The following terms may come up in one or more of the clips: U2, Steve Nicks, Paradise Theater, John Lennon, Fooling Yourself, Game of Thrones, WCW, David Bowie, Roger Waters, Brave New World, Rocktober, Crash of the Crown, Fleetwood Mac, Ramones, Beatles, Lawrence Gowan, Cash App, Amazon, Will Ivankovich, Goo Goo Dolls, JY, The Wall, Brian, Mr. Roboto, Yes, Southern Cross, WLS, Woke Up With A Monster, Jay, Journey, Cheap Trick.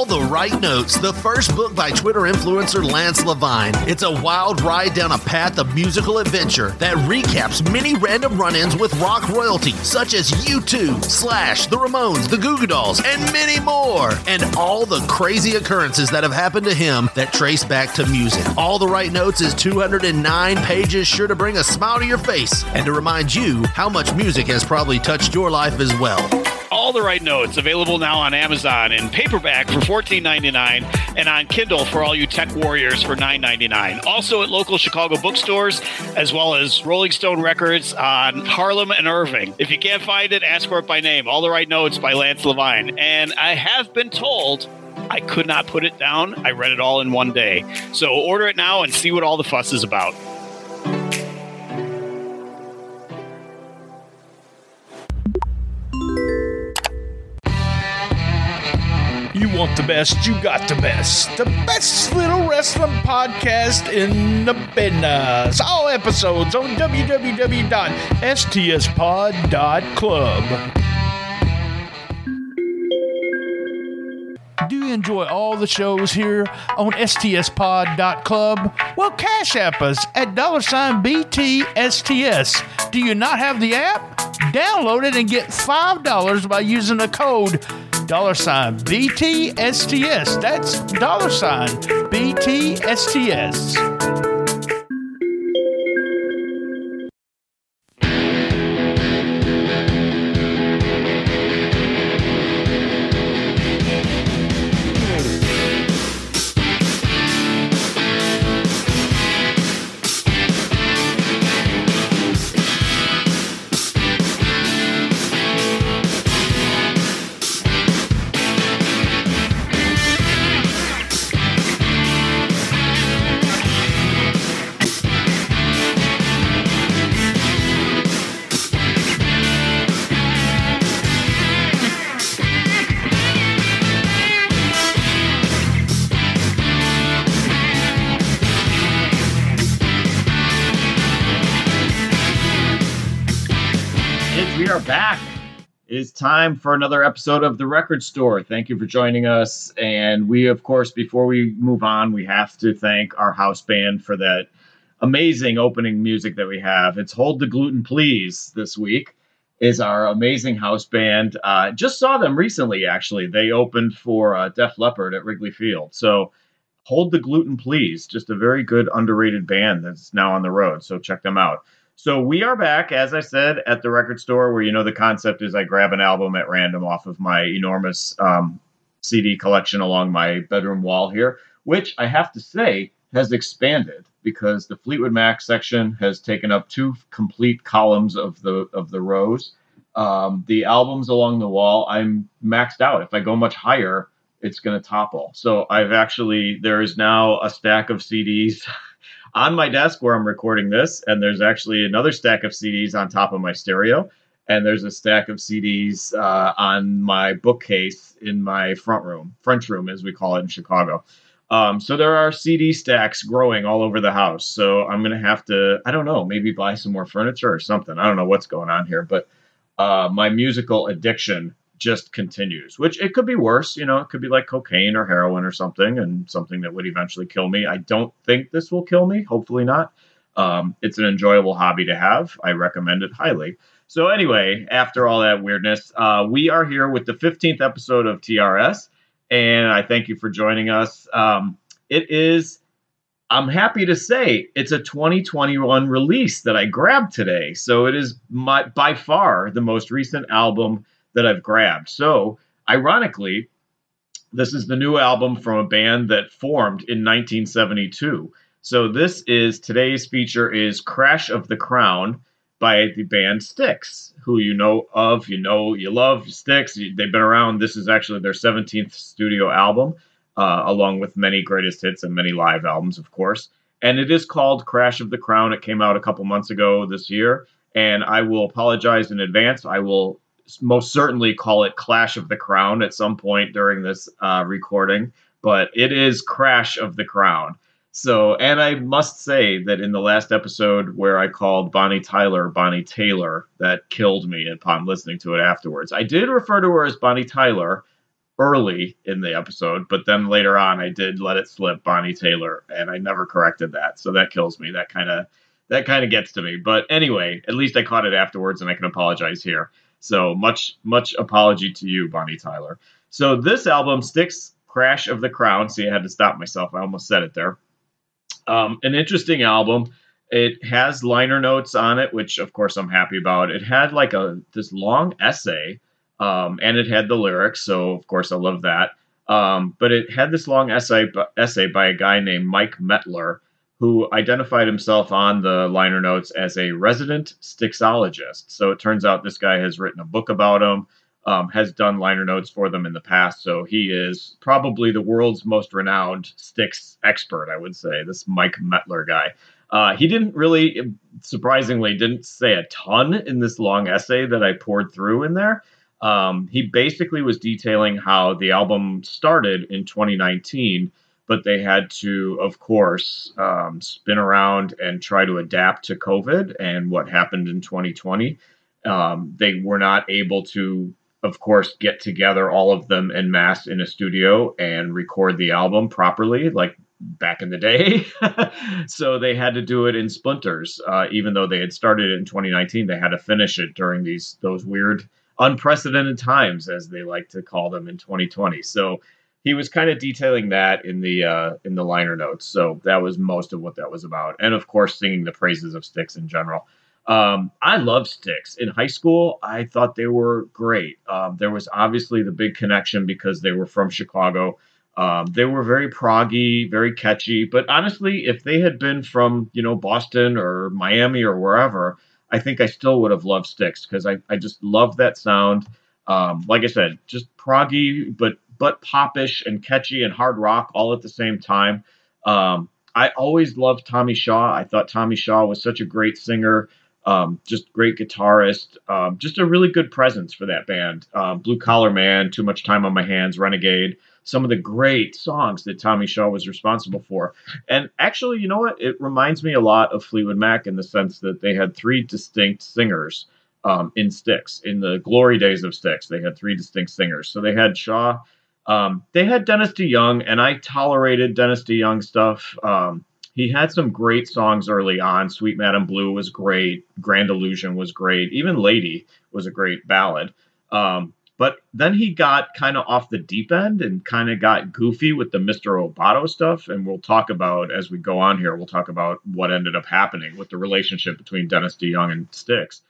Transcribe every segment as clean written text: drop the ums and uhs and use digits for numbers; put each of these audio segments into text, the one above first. All the Right Notes, the first book by Twitter influencer Lance Levine. It's a wild ride down a path of musical adventure that recaps many random run-ins with rock royalty, such as U2, Slash, the Ramones, the Goo Goo Dolls, and many more. And all the crazy occurrences that have happened to him that trace back to music. All the Right Notes is 209 pages, sure to bring a smile to your face and to remind you how much music has probably touched your life as well. All the Right Notes, available now on Amazon in paperback for $14.99 and on Kindle for all you tech warriors for $9.99. Also at local Chicago bookstores, as well as Rolling Stone Records on Harlem and Irving. If you can't find it, ask for it by name. All the Right Notes by Lance Levine. And I have been told I could not put it down. I read it all in one day. So order it now and see what all the fuss is about. You want the best, you got the best. The best little wrestling podcast in the business. All episodes on www.stspod.club. Do you enjoy all the shows here on stspod.club? Well, cash app us at $BTSTS. Do you not have the app? Download it and get $5 by using the code $BTSTS. That's $BTSTS. It's time for another episode of The Record Store. Thank you for joining us. And we, of course, before we move on, we have to thank our house band for that amazing opening music that we have. It's Hold the Gluten Please this week is our amazing house band. Just saw them recently, actually. They opened for Def Leppard at Wrigley Field. So Hold the Gluten Please, just a very good underrated band that's now on the road. So check them out. So we are back, as I said, at the Record Store, where you know the concept is I grab an album at random off of my enormous CD collection along my bedroom wall here, which I have to say has expanded because the Fleetwood Mac section has taken up two complete columns of the rows. The albums along the wall, I'm maxed out. If I go much higher, it's going to topple. So there is now a stack of CDs on my desk where I'm recording this, and there's actually another stack of CDs on top of my stereo, and there's a stack of CDs on my bookcase in my French room as we call it in Chicago. So there are CD stacks growing all over the house. So I'm going to have to, I don't know, maybe buy some more furniture or something. I don't know what's going on here, but my musical addiction just continues, which it could be worse. You know, it could be like cocaine or heroin or something, and something that would eventually kill me. I don't think this will kill me. Hopefully not. It's an enjoyable hobby to have. I recommend it highly. So anyway, after all that weirdness, we are here with the 15th episode of TRS, and I thank you for joining us. I'm happy to say it's a 2021 release that I grabbed today. So it is by far the most recent album that I've grabbed. So, ironically, this is the new album from a band that formed in 1972. So today's feature is Crash of the Crown by the band Styx, who you know of, you love Styx. They've been around. This is actually their 17th studio album, along with many greatest hits and many live albums, of course. And it is called Crash of the Crown. It came out a couple months ago this year, and I will apologize in advance. I will most certainly call it Clash of the Crown at some point during this recording, but it is Crash of the Crown. So, and I must say that in the last episode where I called Bonnie Tyler, Bonnie Taylor, that killed me upon listening to it afterwards. I did refer to her as Bonnie Tyler early in the episode, but then later on I did let it slip Bonnie Tyler, and I never corrected that. So that kills me. That kind of gets to me. But anyway, at least I caught it afterwards, and I can apologize here. So much apology to you, Bonnie Tyler. So this album, Styx, Crash of the Crown. See, I had to stop myself. I almost said it there. An interesting album. It has liner notes on it, which of course I'm happy about. It had like this long essay, and it had the lyrics, so of course I love that. But it had this long essay by a guy named Mike Mettler, who identified himself on the liner notes as a resident Styxologist. So it turns out this guy has written a book about him, has done liner notes for them in the past. So he is probably the world's most renowned Styx expert, I would say, this Mike Mettler guy. He didn't really, surprisingly, didn't say a ton in this long essay that I poured through in there. He basically was detailing how the album started in 2019, but they had to, of course, spin around and try to adapt to COVID and what happened in 2020. They were not able to, of course, get together, all of them en masse in a studio and record the album properly, like back in the day. So they had to do it in splinters. Even though they had started it in 2019, they had to finish it during those weird unprecedented times, as they like to call them, in 2020. So he was kind of detailing that in the liner notes. So that was most of what that was about. And of course, singing the praises of Styx in general. I love Styx. In high school, I thought they were great. There was obviously the big connection because they were from Chicago. They were very proggy, very catchy. But honestly, if they had been from, Boston or Miami or wherever, I think I still would have loved Styx, because I just love that sound. Like I said, just proggy, but popish and catchy and hard rock all at the same time. I always loved Tommy Shaw. I thought Tommy Shaw was such a great singer, just great guitarist, just a really good presence for that band. Blue Collar Man, Too Much Time on My Hands, Renegade, some of the great songs that Tommy Shaw was responsible for. And actually, you know what? It reminds me a lot of Fleetwood Mac in the sense that they had three distinct singers in Styx. In the glory days of Styx, they had three distinct singers. So they had Shaw. They had Dennis DeYoung, and I tolerated Dennis DeYoung stuff. He had some great songs early on. Sweet Madam Blue was great. Grand Illusion was great. Even Lady was a great ballad. But then he got kind of off the deep end and kind of got goofy with the Mr. Roboto stuff. And we'll talk about, as we go on here, we'll talk about what ended up happening with the relationship between Dennis DeYoung and Styx.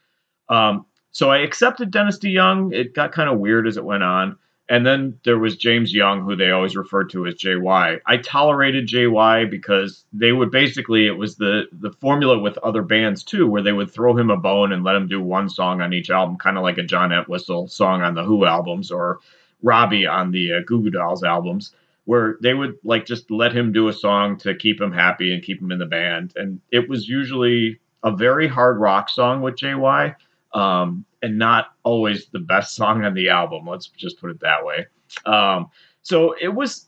So I accepted Dennis DeYoung. It got kind of weird as it went on. And then there was James Young, who they always referred to as JY. I tolerated JY because they would basically, it was the formula with other bands too, where they would throw him a bone and let him do one song on each album, kind of like a John Entwistle song on the Who albums or Robbie on the Goo Goo Dolls albums, where they would like just let him do a song to keep him happy and keep him in the band. And it was usually a very hard rock song with JY. And not always the best song on the album. Let's just put it that way. So it was,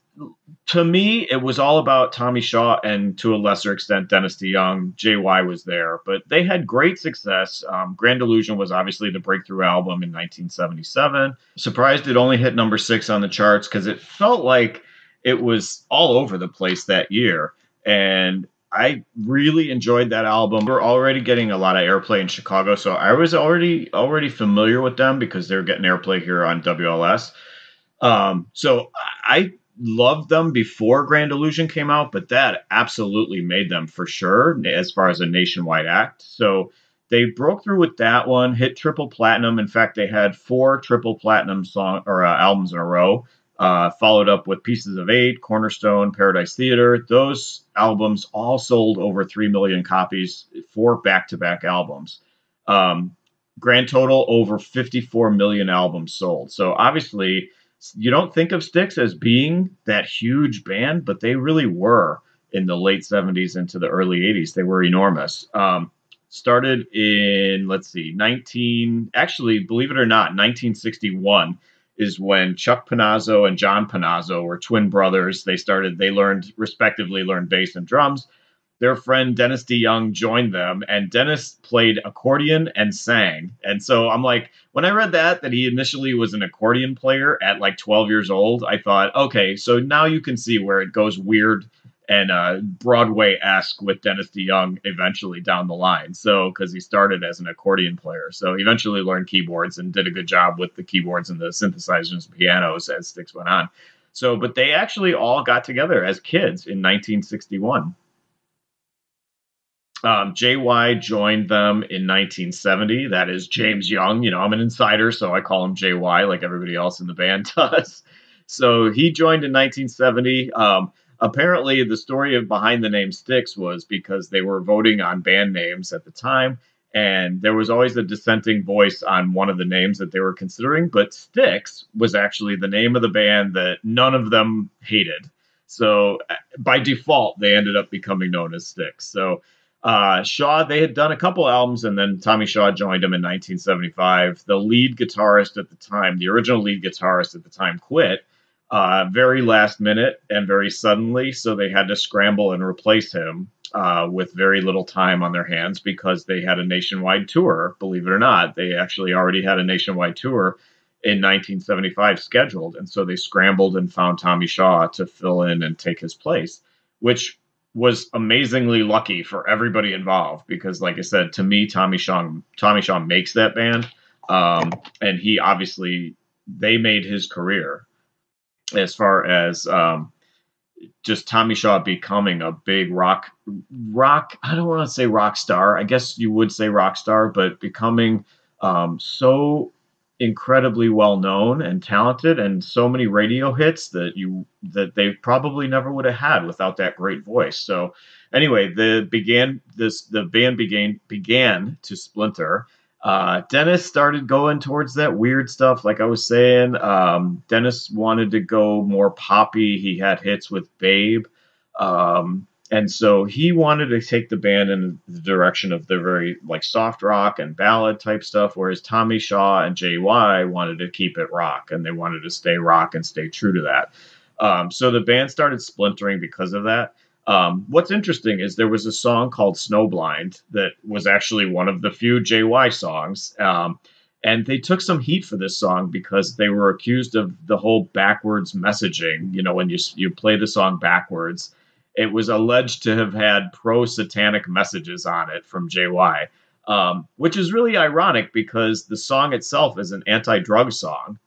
to me, it was all about Tommy Shaw and, to a lesser extent, Dennis DeYoung. JY was there, but they had great success. Grand Illusion was obviously the breakthrough album in 1977. Surprised it only hit number 6 on the charts, because it felt like it was all over the place that year. And I really enjoyed that album. We're already getting a lot of airplay in Chicago, so I was already familiar with them because they were getting airplay here on WLS. So I loved them before Grand Illusion came out, but that absolutely made them for sure as far as a nationwide act. So they broke through with that one, hit triple platinum. In fact, they had 4 triple platinum albums in a row. Followed up with Pieces of Eight, Cornerstone, Paradise Theater. Those albums all sold over 3 million copies, 4 back-to-back albums. Grand total, over 54 million albums sold. So obviously, you don't think of Styx as being that huge band, but they really were in the late 70s into the early 80s. They were enormous. Started in, 1961. Is when Chuck Panozzo and John Panozzo were twin brothers. They learned bass and drums. their friend Dennis DeYoung joined them, and Dennis played accordion and sang. And so I'm like, when I read that he initially was an accordion player at like 12 years old, I thought, okay, so now you can see where it goes weird and Broadway-esque with Dennis DeYoung eventually down the line. So, because he started as an accordion player. So eventually learned keyboards and did a good job with the keyboards and the synthesizers and pianos as Styx went on. So, but they actually all got together as kids in 1961. JY joined them in 1970. That is James Young. You know, I'm an insider, so I call him JY like everybody else in the band does. So he joined in 1970. Apparently, the story behind the name Styx was because they were voting on band names at the time, and there was always a dissenting voice on one of the names that they were considering, but Styx was actually the name of the band that none of them hated. So, by default, they ended up becoming known as Styx. So, Shaw, they had done a couple albums, and then Tommy Shaw joined them in 1975. The lead guitarist at the time, the original lead guitarist at the time, quit. Very last minute and very suddenly, so they had to scramble and replace him with very little time on their hands because they had a nationwide tour, believe it or not. They actually already had a nationwide tour in 1975 scheduled, and so they scrambled and found Tommy Shaw to fill in and take his place, which was amazingly lucky for everybody involved because, like I said, to me, Tommy Shaw makes that band, and he obviously, they made his career. As far as just Tommy Shaw becoming a big rock, I don't want to say rock star. I guess you would say rock star, but becoming so incredibly well known and talented, and so many radio hits that they probably never would have had without that great voice. So, anyway, the band began to splinter. Dennis started going towards that weird stuff. Like I was saying, Dennis wanted to go more poppy. He had hits with Babe. And so he wanted to take the band in the direction of the very like soft rock and ballad type stuff. Whereas Tommy Shaw and JY wanted to keep it rock, and they wanted to stay rock and stay true to that. So the band started splintering because of that. What's interesting is there was a song called Snowblind that was actually one of the few JY songs. And they took some heat for this song because they were accused of the whole backwards messaging. You know, when you play the song backwards, it was alleged to have had pro-satanic messages on it from JY, which is really ironic because the song itself is an anti-drug song.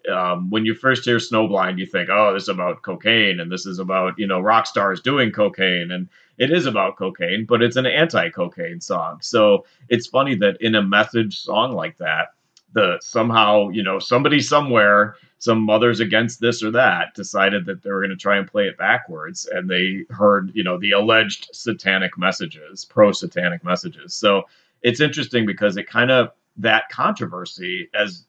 When you first hear Snowblind, you think, oh, this is about cocaine, and this is about, you know, rock stars doing cocaine, and it is about cocaine, but it's an anti-cocaine song. So it's funny that in a message song like that, somehow, you know, somebody somewhere, some mothers against this or that decided that they were going to try and play it backwards, and they heard, you know, the alleged satanic messages, pro-satanic messages. So it's interesting because it kind of, that controversy, as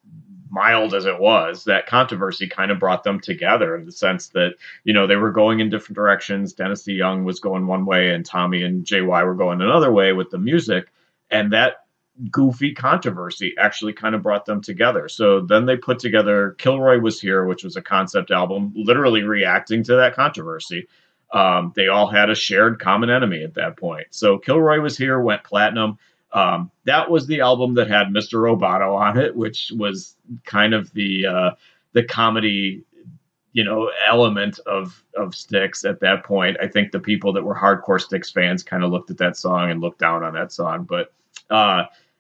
mild as it was, that controversy kind of brought them together in the sense that, you know, they were going in different directions. Dennis DeYoung was going one way, and Tommy and JY were going another way with the music. And that goofy controversy actually kind of brought them together. So then they put together Kilroy Was Here, which was a concept album, literally reacting to that controversy. They all had a shared common enemy at that point. So Kilroy Was Here went platinum. That was the album that had Mr. Roboto on it, which was kind of the comedy, you know, element of Styx at that point. I think the people that were hardcore Styx fans kind of looked at that song and looked down on that song, but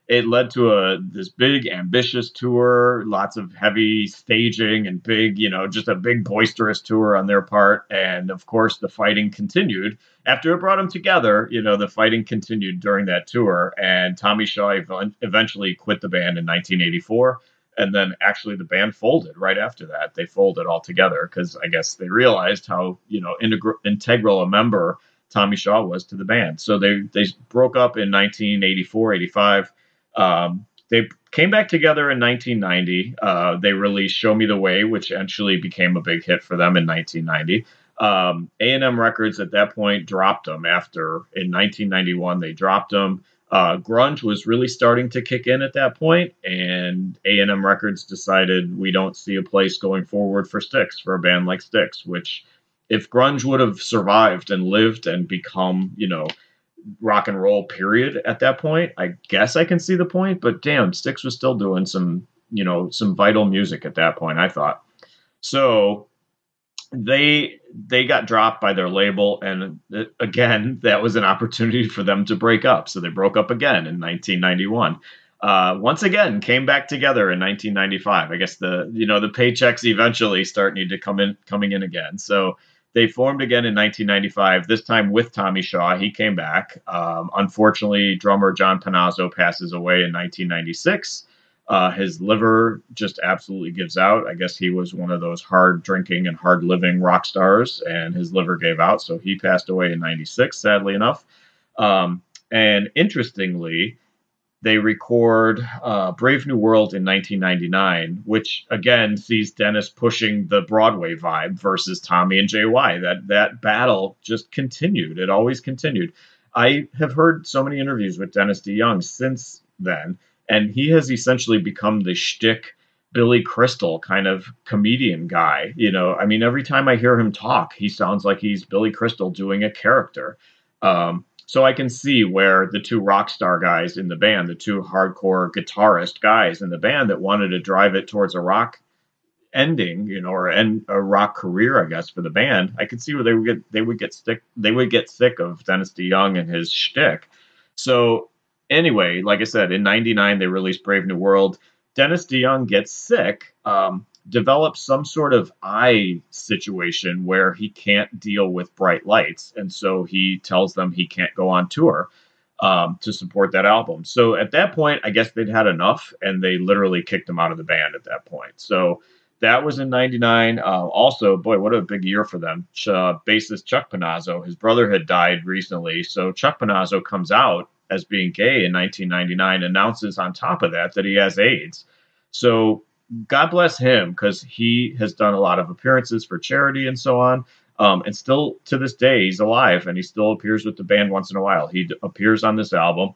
it led to this big ambitious tour, lots of heavy staging and big, you know, just a big boisterous tour on their part. And of course, the fighting continued after it brought them together. You know, the fighting continued during that tour, and Tommy Shaw eventually quit the band in 1984. And then actually the band folded right after that. They folded altogether because I guess they realized how, you know, integral a member Tommy Shaw was to the band. So they broke up in 1984, 85. They came back together in 1990. They released Show Me the Way, which actually became a big hit for them in 1990. A&M Records at that point dropped them in 1991, they dropped them. Grunge was really starting to kick in at that point, and A&M Records decided we don't see a place going forward for Styx, for a band like Styx, which if grunge would have survived and lived and become, you know, rock and roll period at that point. I guess I can see the point, but damn, Styx was still doing some, you know, some vital music at that point, I thought. So they got dropped by their label. And again, that was an opportunity for them to break up. So they broke up again in 1991. Once again, came back together in 1995. I guess the paychecks eventually start need to coming in again. So they formed again in 1995, this time with Tommy Shaw. He came back. Unfortunately, drummer John Panozzo passes away in 1996. His liver just absolutely gives out. I guess he was one of those hard drinking and hard living rock stars, and his liver gave out. So he passed away in 96, sadly enough. And interestingly, they record Brave New World in 1999, which again sees Dennis pushing the Broadway vibe versus Tommy and JY. That battle just continued. It always continued. I have heard so many interviews with Dennis DeYoung since then, and he has essentially become the shtick Billy Crystal kind of comedian guy. You know, I mean, every time I hear him talk, he sounds like he's Billy Crystal doing a character. So I can see where the two rock star guys in the band, the two hardcore guitarist guys in the band that wanted to drive it towards a rock ending, you know, or a rock career, I guess, for the band, I could see where they would get sick of Dennis DeYoung and his shtick. So anyway, like I said, in 99, they released Brave New World. Dennis DeYoung gets sick, develops some sort of eye situation where he can't deal with bright lights. And so he tells them he can't go on tour to support that album. So at that point, I guess they'd had enough, and they literally kicked him out of the band at that point. So that was in 99. Also, boy, what a big year for them. Bassist Chuck Panozzo, his brother had died recently. So Chuck Panozzo comes out as being gay in 1999, announces on top of that he has AIDS. So God bless him, because he has done a lot of appearances for charity and so on. And still to this day, he's alive, and he still appears with the band once in a while. He appears on this album.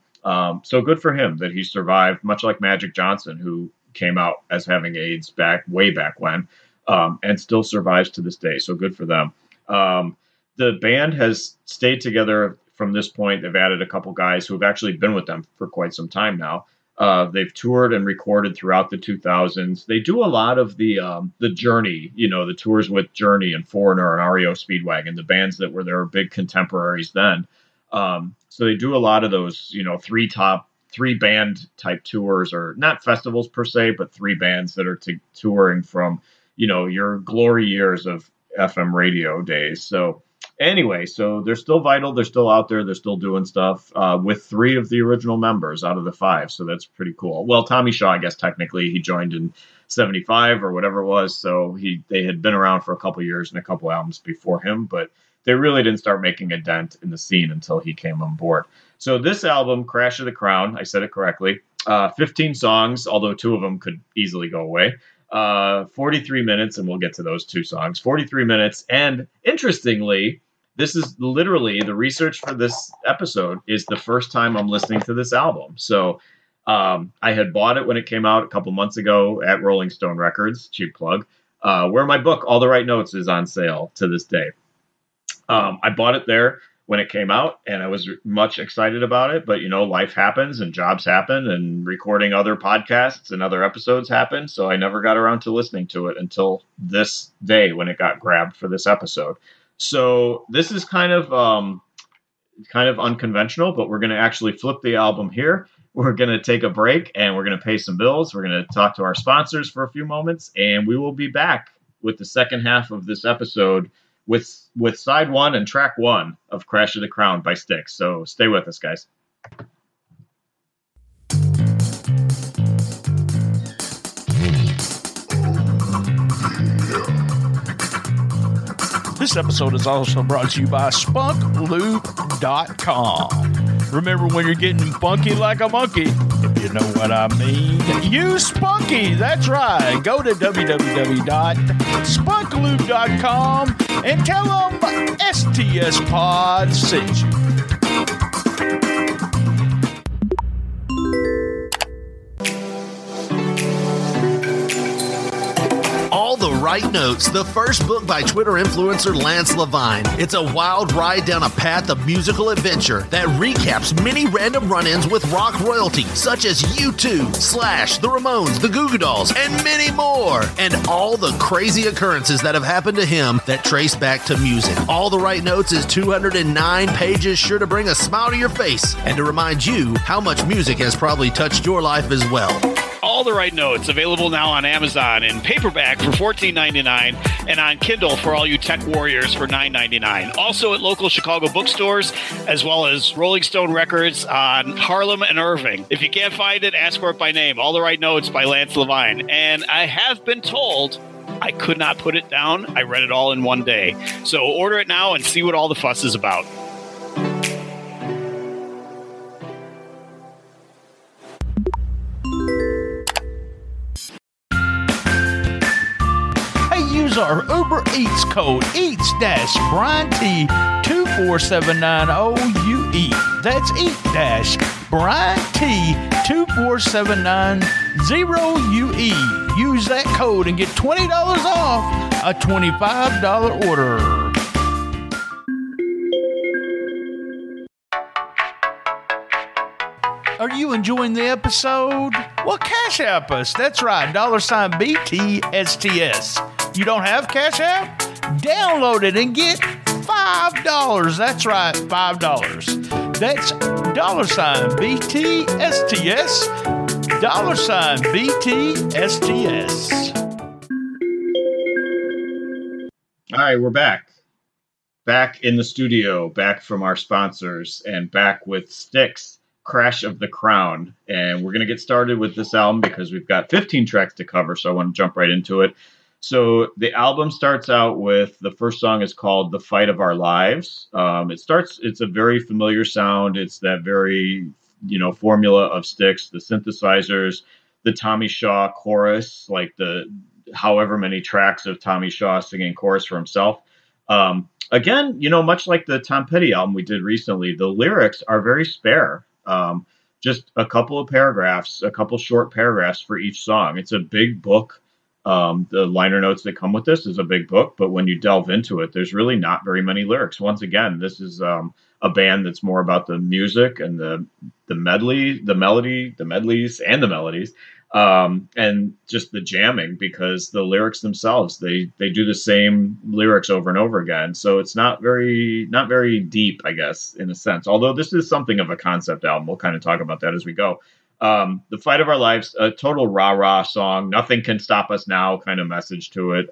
So good for him that he survived, much like Magic Johnson, who came out as having AIDS way back when, and still survives to this day. So good for them. The band has stayed together from this point. They've added a couple guys who have actually been with them for quite some time now. They've toured and recorded throughout the 2000s. They do a lot of the Journey, you know, the tours with Journey and Foreigner and REO Speedwagon, the bands that were their big contemporaries then. So they do a lot of those, you know, three band type tours, or not festivals per se, but three bands that are touring from, you know, your glory years of FM radio days. So anyway, so they're still vital. They're still out there. They're still doing stuff with three of the original members out of the five. So that's pretty cool. Well, Tommy Shaw, I guess, technically he joined in 75 or whatever it was. So they had been around for a couple years and a couple albums before him, but they really didn't start making a dent in the scene until he came on board. So this album, Crash of the Crown, I said it correctly, 15 songs, although two of them could easily go away. 43 minutes, and we'll get to those two songs, 43 minutes. And interestingly, this is literally the research for this episode is the first time I'm listening to this album. So I had bought it when it came out a couple months ago at Rolling Stone Records, cheap plug, where my book, All the Right Notes, is on sale to this day. I bought it there when it came out, and I was much excited about it. But, you know, life happens and jobs happen and recording other podcasts and other episodes happen. So I never got around to listening to it until this day when it got grabbed for this episode. So this is kind of unconventional, but we're going to actually flip the album here. We're going to take a break, and we're going to pay some bills. We're going to talk to our sponsors for a few moments, and we will be back with the second half of this episode with side one and track one of Crash of the Crown by Styx. So stay with us, guys. This episode is also brought to you by spunkloop.com. Remember, when you're getting funky like a monkey, if you know what I mean, use Spunky. That's right. Go to www.spunkloop.com and tell them STS Pod sent you. the Right Notes, the first book by Twitter influencer Lance Levine. It's a wild ride down a path of musical adventure that recaps many random run-ins with rock royalty, such as U2, Slash, the Ramones, the Goo Goo Dolls, and many more, and all the crazy occurrences that have happened to him that trace back to music. All the Right Notes is 209 pages, sure to bring a smile to your face and to remind you how much music has probably touched your life as well. All the Right Notes, available now on Amazon in paperback for $14.99 and on Kindle for all you tech warriors for $9.99. Also at local Chicago bookstores, as well as Rolling Stone Records on Harlem and Irving. If you can't find it, ask for it by name. All the Right Notes by Lance Levine. And I have been told I could not put it down. I read it all in one day. So order it now and see what all the fuss is about. Our Uber Eats code, eats-briant24790UE. That's eat-briant24790UE. Use that code and get $20 off a $25 order. Are you enjoying the episode? Well, Cash App us. That's right, $BTSTS. You don't have Cash App? Download it and get $5. That's right, $5. That's $BTSTS. $BTSTS. All right, we're back. Back in the studio, back from our sponsors, and back with Styx, Crash of the Crown, and we're going to get started with this album because we've got 15 tracks to cover, so I want to jump right into it. So the album starts out with, the first song is called The Fight of Our Lives. It's a very familiar sound. It's that very, formula of Styx, the synthesizers, the Tommy Shaw chorus, like the however many tracks of Tommy Shaw singing chorus for himself. Again, much like the Tom Petty album we did recently, the lyrics are very spare. Just a couple short paragraphs for each song. It's a big book. The liner notes that come with this is a big book, but when you delve into it, there's really not very many lyrics. Once again, this is a band that's more about the music and the melodies, and just the jamming, because the lyrics themselves, they do the same lyrics over and over again. So it's not very deep, I guess, in a sense, although this is something of a concept album. We'll kind of talk about that as we go. The Fight of Our Lives, a total rah-rah song, nothing can stop us now kind of message to it.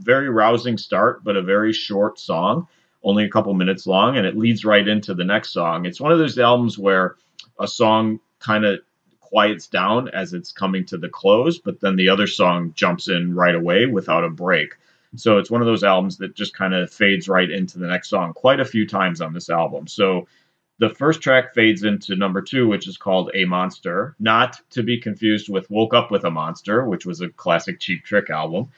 Very rousing start, but a very short song, only a couple minutes long, and it leads right into the next song. It's one of those albums where a song kind of quiets down as it's coming to the close, but then the other song jumps in right away without a break. So it's one of those albums that just kind of fades right into the next song quite a few times on this album. So the first track fades into number 2, which is called A Monster, not to be confused with Woke Up With a Monster, which was a classic Cheap Trick album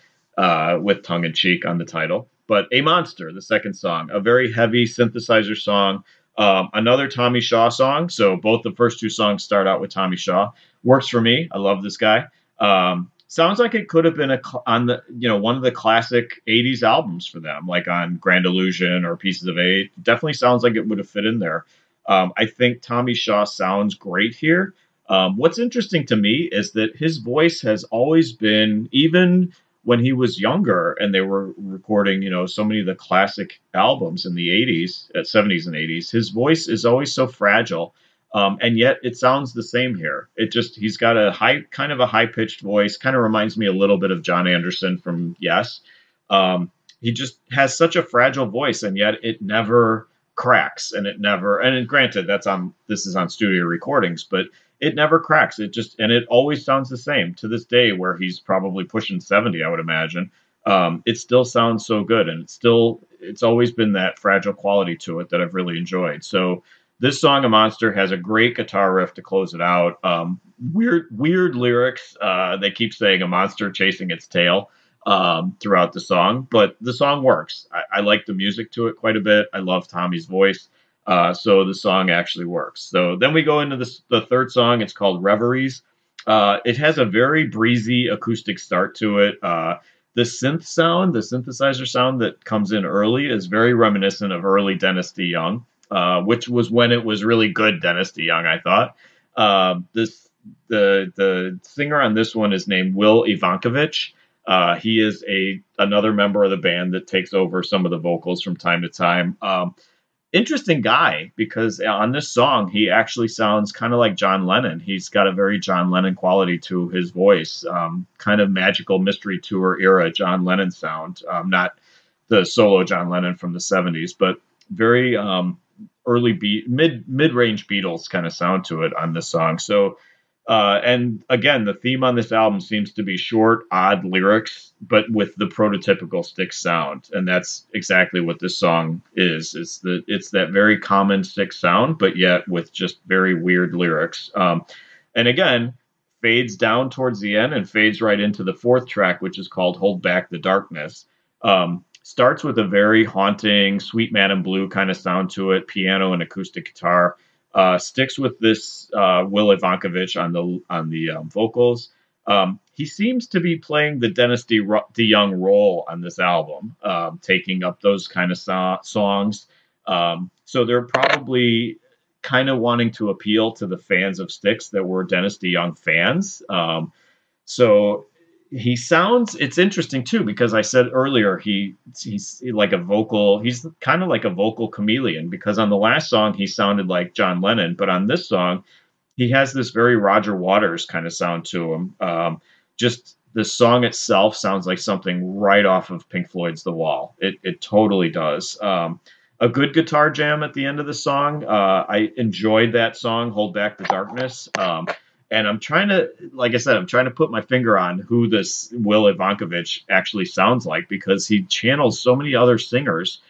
with tongue in cheek on the title. But A Monster, the second song, a very heavy synthesizer song. Another Tommy Shaw song. So both the first two songs start out with Tommy Shaw. Works for me. I love this guy. Sounds like it could have been one of the classic 80s albums for them, like on Grand Illusion or Pieces of Eight. Definitely sounds like it would have fit in there. I think Tommy Shaw sounds great here. What's interesting to me is that his voice has always been, even when he was younger and they were recording, so many of the classic albums in the 70s and 80s, his voice is always so fragile. And yet it sounds the same here. He's got a high-pitched voice, kind of reminds me a little bit of John Anderson from Yes. He just has such a fragile voice, and yet it never cracks, and granted, this is on studio recordings, but it never cracks. And it always sounds the same to this day, where he's probably pushing 70, I would imagine. It still sounds so good. And it's always been that fragile quality to it that I've really enjoyed. So this song, A Monster, has a great guitar riff to close it out. Weird lyrics. They keep saying a monster chasing its tail throughout the song, but the song works. I like the music to it quite a bit. I love Tommy's voice. So the song actually works. So then we go into the third song. It's called Reveries. It has a very breezy acoustic start to it. The synth sound, the synthesizer sound that comes in early is very reminiscent of early Dennis DeYoung, which was when it was really good Dennis DeYoung, I thought. The singer on this one is named Will Ivankovich. He is another member of the band that takes over some of the vocals from time to time. Interesting guy, because on this song, he actually sounds kind of like John Lennon. He's got a very John Lennon quality to his voice, kind of magical mystery tour era John Lennon sound. Not the solo John Lennon from the 70s, but very early mid-range Beatles kind of sound to it on this song. So, and again, the theme on this album seems to be short, odd lyrics, but with the prototypical Styx sound. And that's exactly what this song is. It's that very common Styx sound, but yet with just very weird lyrics. And again, fades down towards the end and fades right into the fourth track, which is called Hold Back the Darkness. Starts with a very haunting Sweet Madam Blue kind of sound to it, piano and acoustic guitar. Sticks with this Will Ivankovich on the vocals. He seems to be playing the Dennis DeYoung role on this album, taking up those kind of songs. So they're probably kind of wanting to appeal to the fans of Styx that were Dennis DeYoung fans. So he sounds, it's interesting too, because I said earlier, he's kind of like a vocal chameleon, because on the last song, he sounded like John Lennon, but on this song, he has this very Roger Waters kind of sound to him. Just the song itself sounds like something right off of Pink Floyd's The Wall. It totally does. A good guitar jam at the end of the song. I enjoyed that song, Hold Back the Darkness. And I'm trying to put my finger on who this Will Ivankovich actually sounds like, because he channels so many other singers.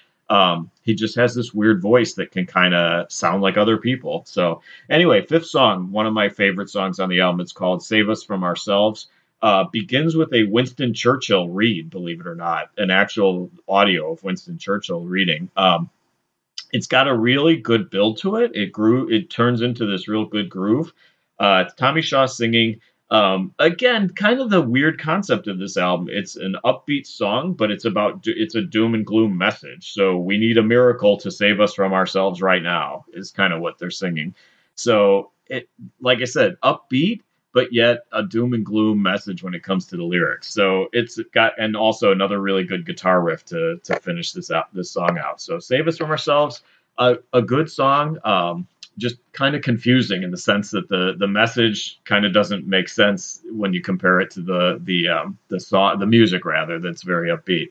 He just has this weird voice that can kind of sound like other people. So anyway, fifth song, one of my favorite songs on the album. It's called Save Us From Ourselves. Begins with a Winston Churchill read, believe it or not, an actual audio of Winston Churchill reading. It's got a really good build to it. It turns into this real good groove. It's Tommy Shaw singing. Again, kind of the weird concept of this album. It's an upbeat song, but it's a doom and gloom message. So we need a miracle to save us from ourselves right now is kind of what they're singing. So it, like I said, upbeat, but yet a doom and gloom message when it comes to the lyrics. So it's got, and also another really good guitar riff to finish this song out. So Save Us From Ourselves, a good song. Just kind of confusing in the sense that the message kind of doesn't make sense when you compare it to the song, the music rather, that's very upbeat.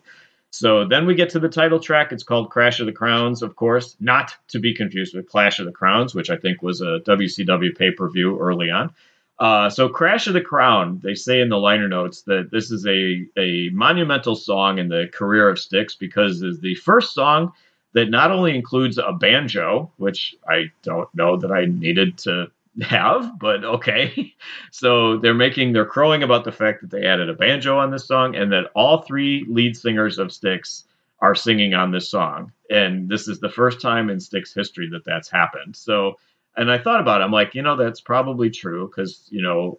So then we get to the title track. It's called Crash of the Crowns, of course, not to be confused with Clash of the Crowns, which I think was a WCW pay-per-view early on. So Crash of the Crown, they say in the liner notes that this is a monumental song in the career of Styx, because it's the first song that not only includes a banjo, which I don't know that I needed to have, but okay. So they're crowing about the fact that they added a banjo on this song, and that all three lead singers of Styx are singing on this song. And this is the first time in Styx history that that's happened. So, and I thought about it, I'm like, that's probably true, because,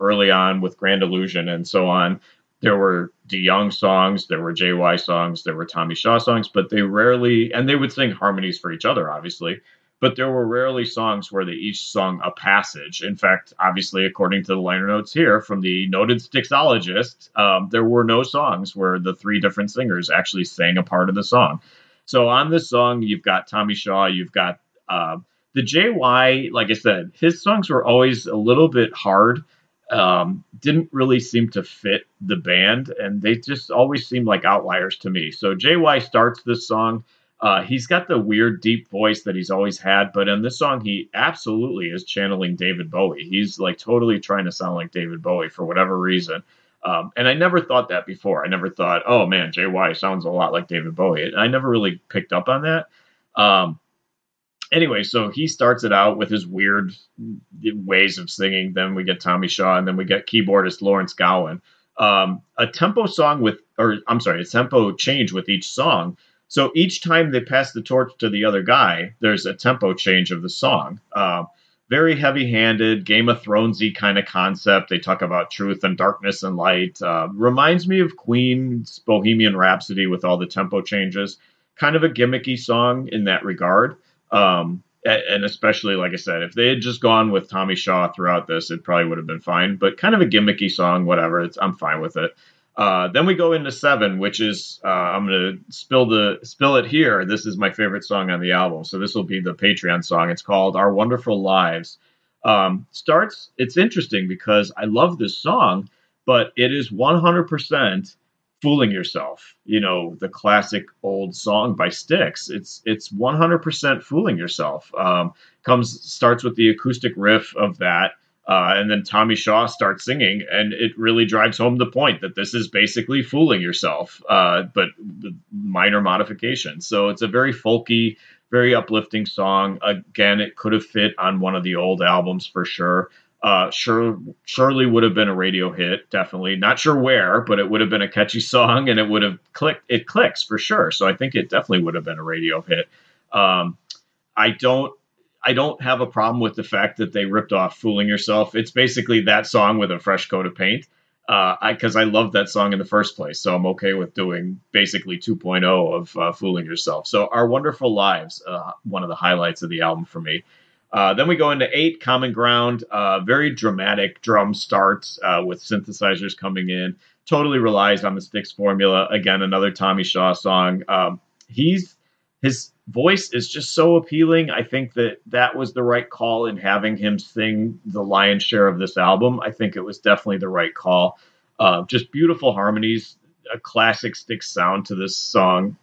early on with Grand Illusion and so on, there were DeYoung songs, there were JY songs, there were Tommy Shaw songs, but they rarely, and they would sing harmonies for each other, obviously, but there were rarely songs where they each sung a passage. In fact, obviously, according to the liner notes here from the noted Styxologist, there were no songs where the three different singers actually sang a part of the song. So on this song, you've got Tommy Shaw, you've got the JY, like I said, his songs were always a little bit hard. Didn't really seem to fit the band, and they just always seemed like outliers to me. So JY starts this song. He's got the weird deep voice that he's always had, but in this song, he absolutely is channeling David Bowie. He's like totally trying to sound like David Bowie for whatever reason. And I never thought that before. I never thought, oh man, JY sounds a lot like David Bowie. I never really picked up on that. Anyway, so he starts it out with his weird ways of singing. Then we get Tommy Shaw, and then we get keyboardist Lawrence Gowan. A tempo change with each song. So each time they pass the torch to the other guy, there's a tempo change of the song. very heavy-handed, Game of Thronesy kind of concept. They talk about truth and darkness and light. Reminds me of Queen's Bohemian Rhapsody with all the tempo changes. Kind of a gimmicky song in that regard. And especially, like I said, if they had just gone with Tommy Shaw throughout this, it probably would have been fine. But kind of a gimmicky song, whatever. I'm fine with it. Then we go into 7, which is, I'm going to spill it here. This is my favorite song on the album. So this will be the Patreon song. It's called Our Wonderful Lives. It's interesting because I love this song, but it is 100% Fooling Yourself. You know, the classic old song by Styx. It's 100% Fooling Yourself. Starts with the acoustic riff of that. And then Tommy Shaw starts singing, and it really drives home the point that this is basically fooling yourself, but minor modifications. So it's a very folky, very uplifting song. Again, it could have fit on one of the old albums for sure. Surely would have been a radio hit, definitely. Not sure where, but it would have been a catchy song, and it would have clicked. It clicks for sure. So I think it definitely would have been a radio hit. I don't have a problem with the fact that they ripped off Fooling Yourself. It's basically that song with a fresh coat of paint, because I love that song in the first place. So I'm okay with doing basically 2.0 of Fooling Yourself. So Our Wonderful Lives, one of the highlights of the album for me. Then we go into 8, Common Ground, very dramatic drum starts with synthesizers coming in. Totally relies on the Styx formula. Again, another Tommy Shaw song. His voice is just so appealing. I think that was the right call in having him sing the lion's share of this album. I think it was definitely the right call. Just beautiful harmonies, a classic Styx sound to this song.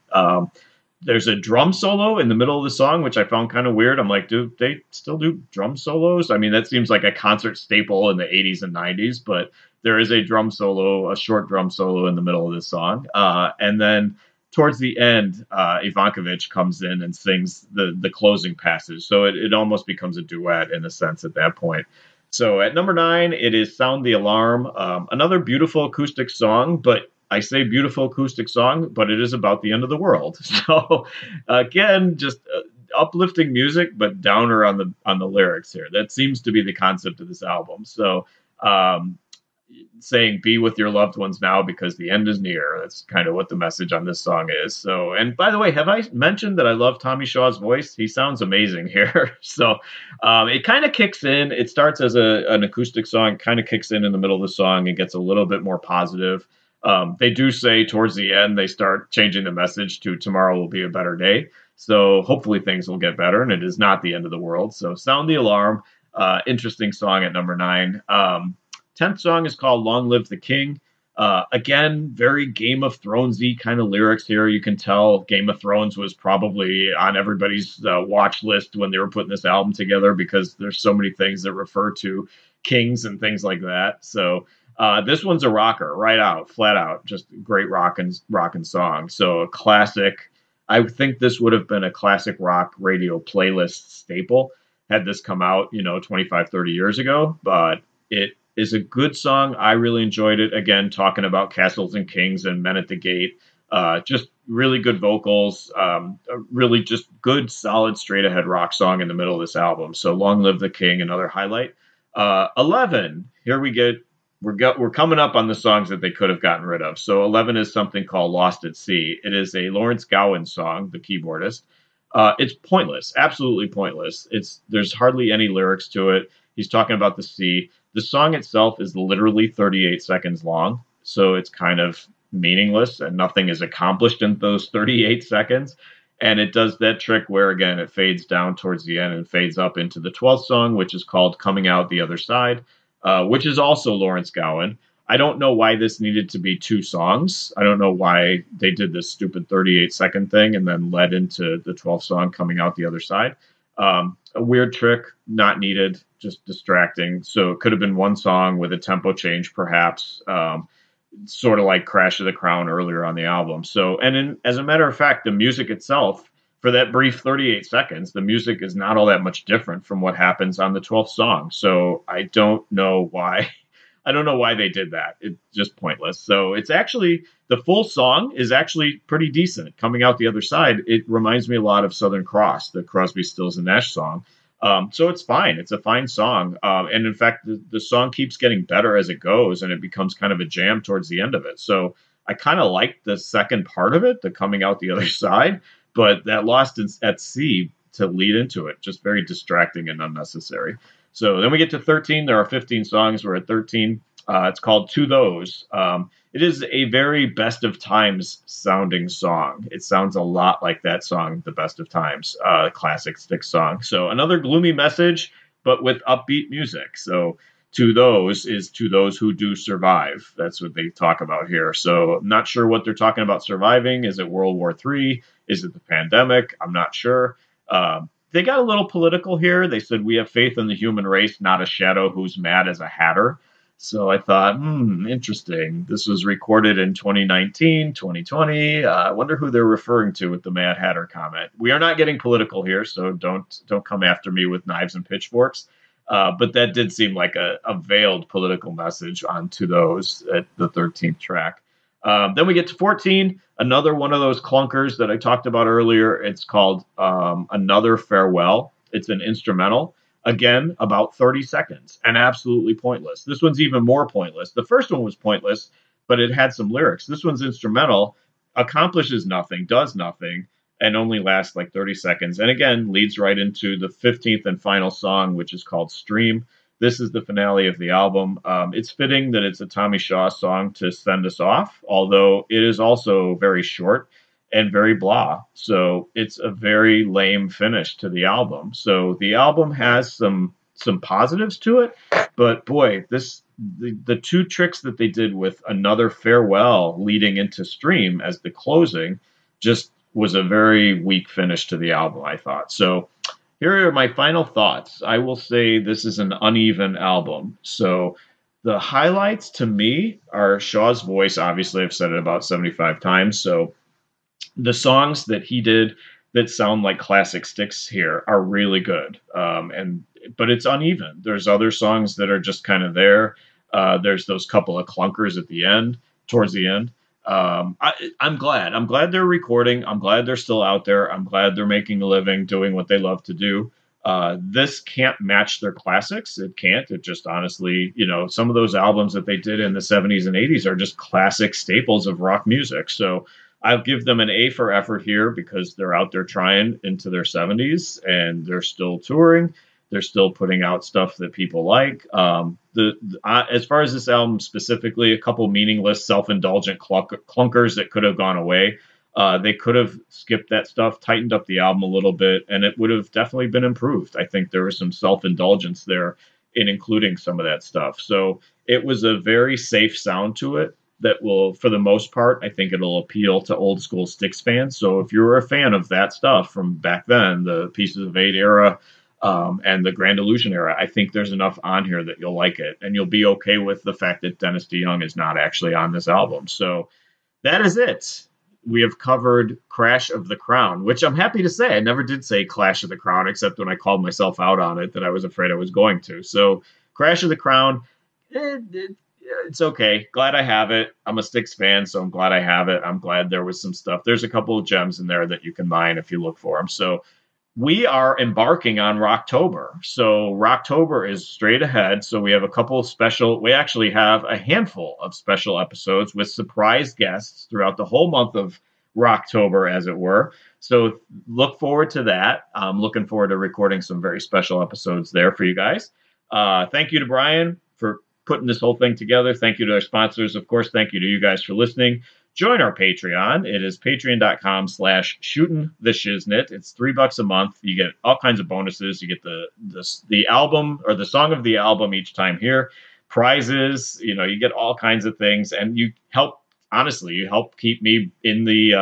There's a drum solo in the middle of the song, which I found kind of weird. I'm like, do they still do drum solos? I mean, that seems like a concert staple in the 80s and 90s, but there is a drum solo, a short drum solo in the middle of this song. And then towards the end, Ivankovich comes in and sings the closing passage. So it almost becomes a duet in a sense at that point. So at number 9, it is Sound the Alarm. Another beautiful acoustic song, but I say beautiful acoustic song, but it is about the end of the world. So again, just uplifting music, but downer on the lyrics here. That seems to be the concept of this album. So, saying be with your loved ones now because the end is near. That's kind of what the message on this song is. So, and by the way, have I mentioned that I love Tommy Shaw's voice? He sounds amazing here. So it kind of kicks in. It starts as an acoustic song, kind of kicks in the middle of the song and gets a little bit more positive. They do say towards the end, they start changing the message to tomorrow will be a better day. So hopefully things will get better and it is not the end of the world. So Sound the Alarm, interesting song at number 9. 10th song is called Long Live the King. Again, very Game of Thrones-y kind of lyrics here. You can tell Game of Thrones was probably on everybody's watch list when they were putting this album together because there's so many things that refer to kings and things like that. So this one's a rocker, right out, flat out. Just great rockin' song. So a classic. I think this would have been a classic rock radio playlist staple had this come out, 25, 30 years ago. But it is a good song. I really enjoyed it. Again, talking about castles and kings and men at the gate. Just really good vocals. Really just good, solid, straight-ahead rock song in the middle of this album. So Long Live the King, another highlight. 11, here we get. We're coming up on the songs that they could have gotten rid of. So 11 is something called Lost at Sea. It is a Lawrence Gowan song, the keyboardist. It's pointless, absolutely pointless. There's hardly any lyrics to it. He's talking about the sea. The song itself is literally 38 seconds long, so it's kind of meaningless and nothing is accomplished in those 38 seconds. And it does that trick where, again, it fades down towards the end and fades up into the 12th song, which is called Coming Out the Other Side, which is also Lawrence Gowan. I don't know why this needed to be 2 songs. I don't know why they did this stupid 38-second thing and then led into the 12th song, Coming Out the Other Side. A weird trick, not needed, just distracting. So it could have been one song with a tempo change, perhaps, sort of like Crash of the Crown earlier on the album. So, as a matter of fact, the music itself, for that brief 38 seconds, the music is not all that much different from what happens on the 12th song. So I don't know why they did that. It's just pointless. So it's actually, the full song is actually pretty decent. Coming Out the Other Side, it reminds me a lot of Southern Cross, the Crosby, Stills, and Nash song. So it's fine. It's a fine song. And in fact, the song keeps getting better as it goes, and it becomes kind of a jam towards the end of it. So I kind of like the second part of it, the coming out the other side, but that Lost at Sea to lead into it, just very distracting and unnecessary. So then we get to 13. There are 15 songs. We're at 13. It's called To Those. It is a very Best of Times sounding song. It sounds a lot like that song, The Best of Times, classic Styx song. So another gloomy message, but with upbeat music. So To Those is to those who do survive. That's what they talk about here. So I'm not sure what they're talking about surviving. Is it World War III? Is it the pandemic? I'm not sure. They got a little political here. They said, we have faith in the human race, not a shadow who's mad as a hatter. So I thought, interesting. This was recorded in 2019, 2020. I wonder who they're referring to with the Mad Hatter comment. We are not getting political here, so don't come after me with knives and pitchforks. But that did seem like a veiled political message on To Those at the 13th track. Then we get to 14, another one of those clunkers that I talked about earlier. It's called Another Farewell. It's an instrumental. Again, about 30 seconds and absolutely pointless. This one's even more pointless. The first one was pointless, but it had some lyrics. This one's instrumental, accomplishes nothing, does nothing, and only lasts like 30 seconds. And again, leads right into the 15th and final song, which is called Stream. This is the finale of the album. It's fitting that it's a Tommy Shaw song to send us off, although it is also very short and very blah. So it's a very lame finish to the album. So the album has some positives to it, but boy, the two tricks that they did with Another Farewell leading into Stream as the closing just was a very weak finish to the album, I thought. So here are my final thoughts. I will say this is an uneven album. So the highlights to me are Shaw's voice. Obviously, I've said it about 75 times. So the songs that he did that sound like classic Styx here are really good. But it's uneven. There's other songs that are just kind of there. There's those couple of clunkers at the end, towards the end. I'm glad. I'm glad they're recording. I'm glad they're still out there. I'm glad they're making a living, doing what they love to do. This can't match their classics. It can't. It just honestly, some of those albums that they did in the 70s and 80s are just classic staples of rock music. So I'll give them an A for effort here because they're out there trying into their 70s and they're still touring. They're still putting out stuff that people like. As far as this album specifically, a couple meaningless, self-indulgent clunkers that could have gone away. They could have skipped that stuff, tightened up the album a little bit, and it would have definitely been improved. I think there was some self-indulgence there in including some of that stuff. So it was a very safe sound to it. That will, for the most part, I think it'll appeal to old school Styx fans. So if you're a fan of that stuff from back then, the Pieces of Eight era and the Grand Illusion era, I think there's enough on here that you'll like it. And you'll be okay with the fact that Dennis DeYoung is not actually on this album. So that is it. We have covered Crash of the Crown, which I'm happy to say I never did say Clash of the Crown, except when I called myself out on it that I was afraid I was going to. So Crash of the Crown, it's okay. Glad I have it. I'm a Styx fan, so I'm glad I have it. I'm glad there was some stuff. There's a couple of gems in there that you can mine if you look for them. So we are embarking on Rocktober. So Rocktober is straight ahead. So we have a couple of special. We actually have a handful of special episodes with surprise guests throughout the whole month of Rocktober, as it were. So look forward to that. I'm looking forward to recording some very special episodes there for you guys. Thank you to Brian for putting this whole thing together. Thank you to our sponsors. Of course, thank you to you guys for listening. Join our Patreon. It is patreon.com/shootingtheshiznit. It's $3 a month. You get all kinds of bonuses. You get the album or the song of the album each time here. Prizes, you get all kinds of things, and you help, honestly, you help keep me in the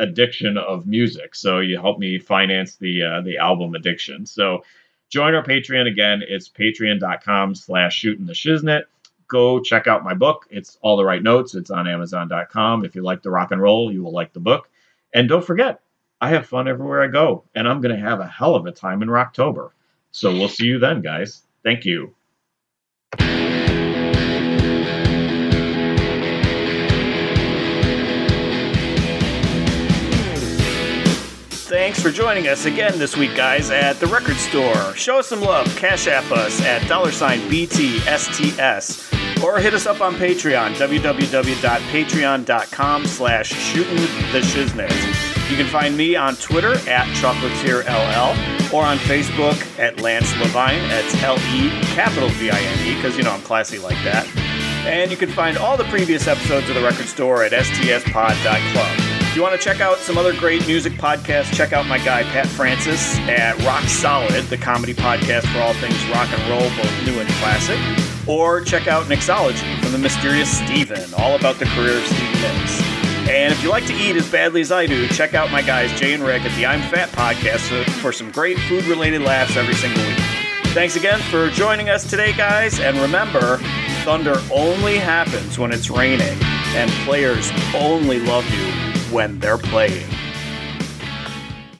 addiction of music. So you help me finance the album addiction. So join our Patreon again. It's patreon.com/shootingtheshiznit. Go check out my book. It's All the Right Notes. It's on Amazon.com. If you like the rock and roll, you will like the book. And don't forget, I have fun everywhere I go, and I'm going to have a hell of a time in Rocktober. So we'll see you then, guys. Thank you. Thanks for joining us again this week, guys, at the record store. Show us some love. Cash app us at $BTSTS. Or hit us up on Patreon, www.patreon.com/shootingtheshiznets. You can find me on Twitter at ChocolatierLL or on Facebook at Lance Levine. That's LE, capital VINE, because, you know, I'm classy like that. And you can find all the previous episodes of The Record Store at stspod.club. If you want to check out some other great music podcasts, check out my guy Pat Francis at Rock Solid, the comedy podcast for all things rock and roll, both new and classic. Or check out Mixology from the mysterious Steven, all about the career of Steve Nicks. And if you like to eat as badly as I do, check out my guys Jay and Rick at the I'm Fat podcast for some great food-related laughs every single week. Thanks again for joining us today, guys. And remember, thunder only happens when it's raining, and players only love you when they're playing.